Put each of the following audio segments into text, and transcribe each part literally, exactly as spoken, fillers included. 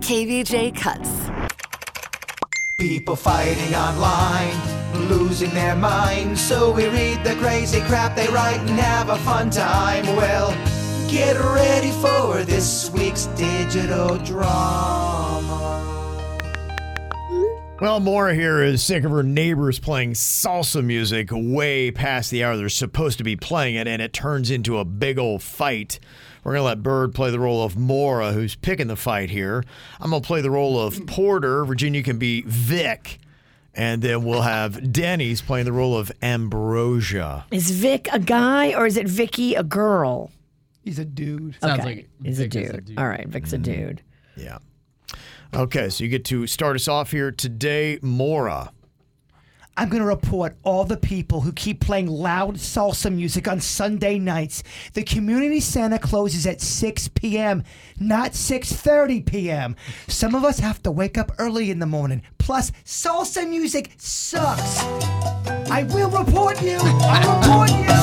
K V J Cuts. People fighting online, losing their minds, so we read the crazy crap they write and have a fun time. Well, get ready for this week's digital drama. Well, Maura here is sick of her neighbors playing salsa music way past the hour they're supposed to be playing it, and it turns into a big old fight. We're going to let Bird play the role of Maura, who's picking the fight here. I'm going to play the role of Porter. Virginia can be Vic. And then we'll have Denny's playing the role of Ambrosia. Is Vic a guy or is it Vicky a girl? He's a dude. Okay. Sounds like He's a dude. Is a dude. All right, Vic's a dude. Mm, yeah. Okay, so you get to start us off here today, Maura. I'm going to report all the people who keep playing loud salsa music on Sunday nights. The community center closes at six p.m., not six thirty p.m. Some of us have to wake up early in the morning. Plus, salsa music sucks. I will report you. I report you.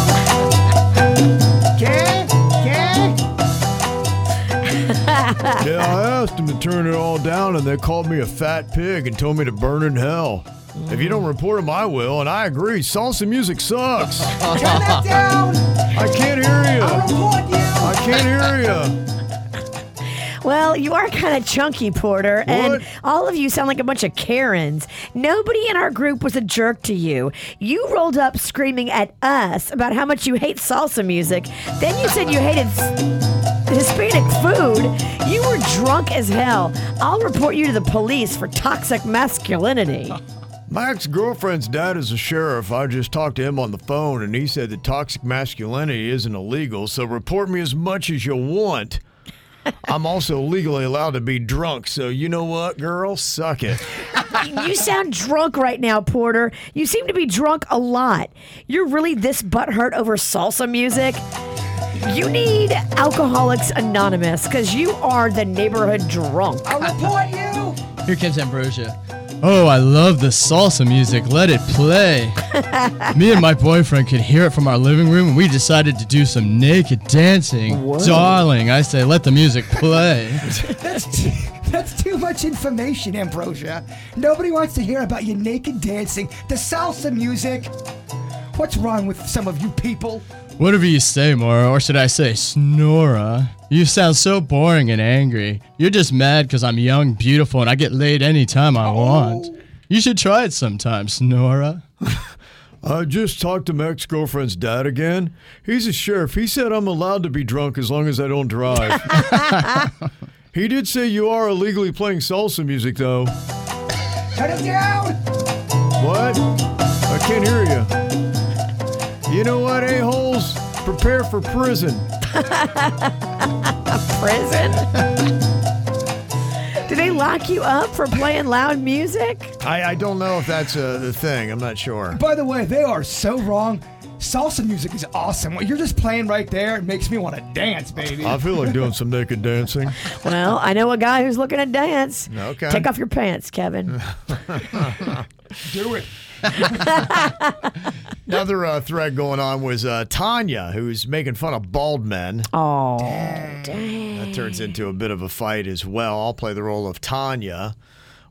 Okay? Okay? Yeah, I asked them to turn it all down, and they called me a fat pig and told me to burn in hell. If you don't report him, I will, and I agree. Salsa music sucks. Turn that down. I can't hear you. I'll report you. I can't hear you. Well, you are kind of chunky, Porter, what? And all of you sound like a bunch of Karens. Nobody in our group was a jerk to you. You rolled up screaming at us about how much you hate salsa music. Then you said you hated Hispanic food. You were drunk as hell. I'll report you to the police for toxic masculinity. My ex-girlfriend's dad is a sheriff. I just talked to him on the phone, and he said that toxic masculinity isn't illegal, so report me as much as you want. I'm also legally allowed to be drunk, so you know what, girl? Suck it. You sound drunk right now, Porter. You seem to be drunk a lot. You're really this butthurt over salsa music? You need Alcoholics Anonymous, because you are the neighborhood drunk. I'll report you! Here comes Ambrosia. Oh, I love the salsa music. Let it play. Me and my boyfriend could hear it from our living room, and we decided to do some naked dancing. Whoa. Darling, I say let the music play. that's, too, that's too much information, Ambrosia. Nobody wants to hear about your naked dancing, the salsa music. What's wrong with some of you people? Whatever you say, Maura, or should I say Snora. You sound so boring and angry. You're just mad because I'm young, beautiful, and I get laid any time I want. Oh. You should try it sometime, Snora. I just talked to my ex-girlfriend's dad again. He's a sheriff. He said I'm allowed to be drunk as long as I don't drive. He did say you are illegally playing salsa music, though. Turn it down! What? I can't hear you. You know what, a-holes? Prepare for prison. Prison? Do they lock you up for playing loud music? I, I don't know if that's uh, the thing. I'm not sure. By the way, they are so wrong. Salsa music is awesome. What you're just playing right there, it makes me want to dance, baby. I feel like doing some naked dancing. Well, I know a guy who's looking to dance. Okay. Take off your pants, Kevin. Do it. Another uh, thread going on was uh, Tanya, who's making fun of bald men. Oh, dang. dang. That turns into a bit of a fight as well. I'll play the role of Tanya.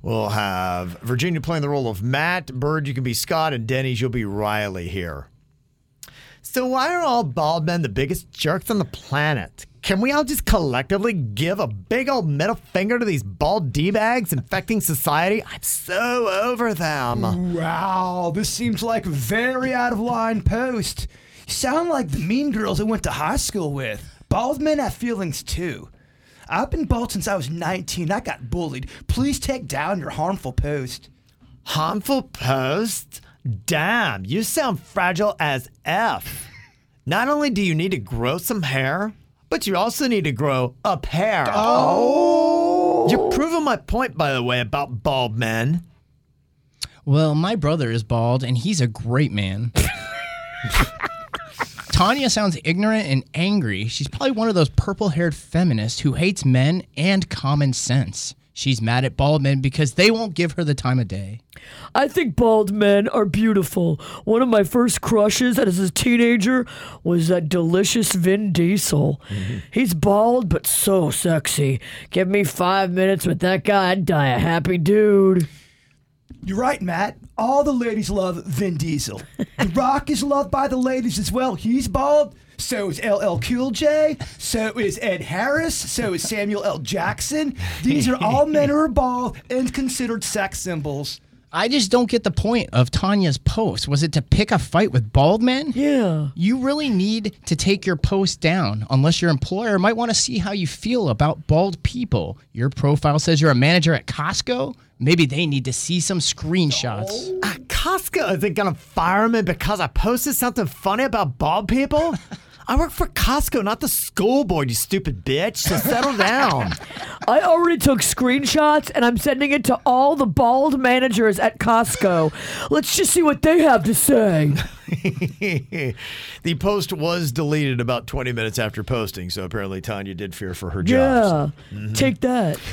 We'll have Virginia playing the role of Matt. Bird, you can be Scott, and Denny's, you'll be Riley here. So why are all bald men the biggest jerks on the planet? Can we all just collectively give a big old middle finger to these bald D-bags infecting society? I'm so over them. Wow, this seems like a very out-of-line post. You sound like the mean girls I went to high school with. Bald men have feelings, too. I've been bald since I was nineteen. I got bullied. Please take down your harmful post. Harmful post? Damn, you sound fragile as F. Not only do you need to grow some hair, but you also need to grow a pair. Oh! You're proving my point, by the way, about bald men. Well, my brother is bald, and he's a great man. Tanya sounds ignorant and angry. She's probably one of those purple-haired feminists who hates men and common sense. She's mad at bald men because they won't give her the time of day. I think bald men are beautiful. One of my first crushes as a teenager was that delicious Vin Diesel. Mm-hmm. He's bald, but so sexy. Give me five minutes with that guy, I'd die a happy dude. You're right, Matt. All the ladies love Vin Diesel. The Rock is loved by the ladies as well. He's bald. So is L L Cool J. So is Ed Harris. So is Samuel L. Jackson. These are all men who are bald and considered sex symbols. I just don't get the point of Tanya's post. Was it to pick a fight with bald men? Yeah. You really need to take your post down unless your employer might want to see how you feel about bald people. Your profile says you're a manager at Costco. Maybe they need to see some screenshots. Oh. At Costco, are they going to fire me because I posted something funny about bald people? I work for Costco, not the school board, you stupid bitch. So settle down. I already took screenshots, and I'm sending it to all the bald managers at Costco. Let's just see what they have to say. The post was deleted about twenty minutes after posting, so apparently Tanya did fear for her job. Yeah, so. Mm-hmm. Take that.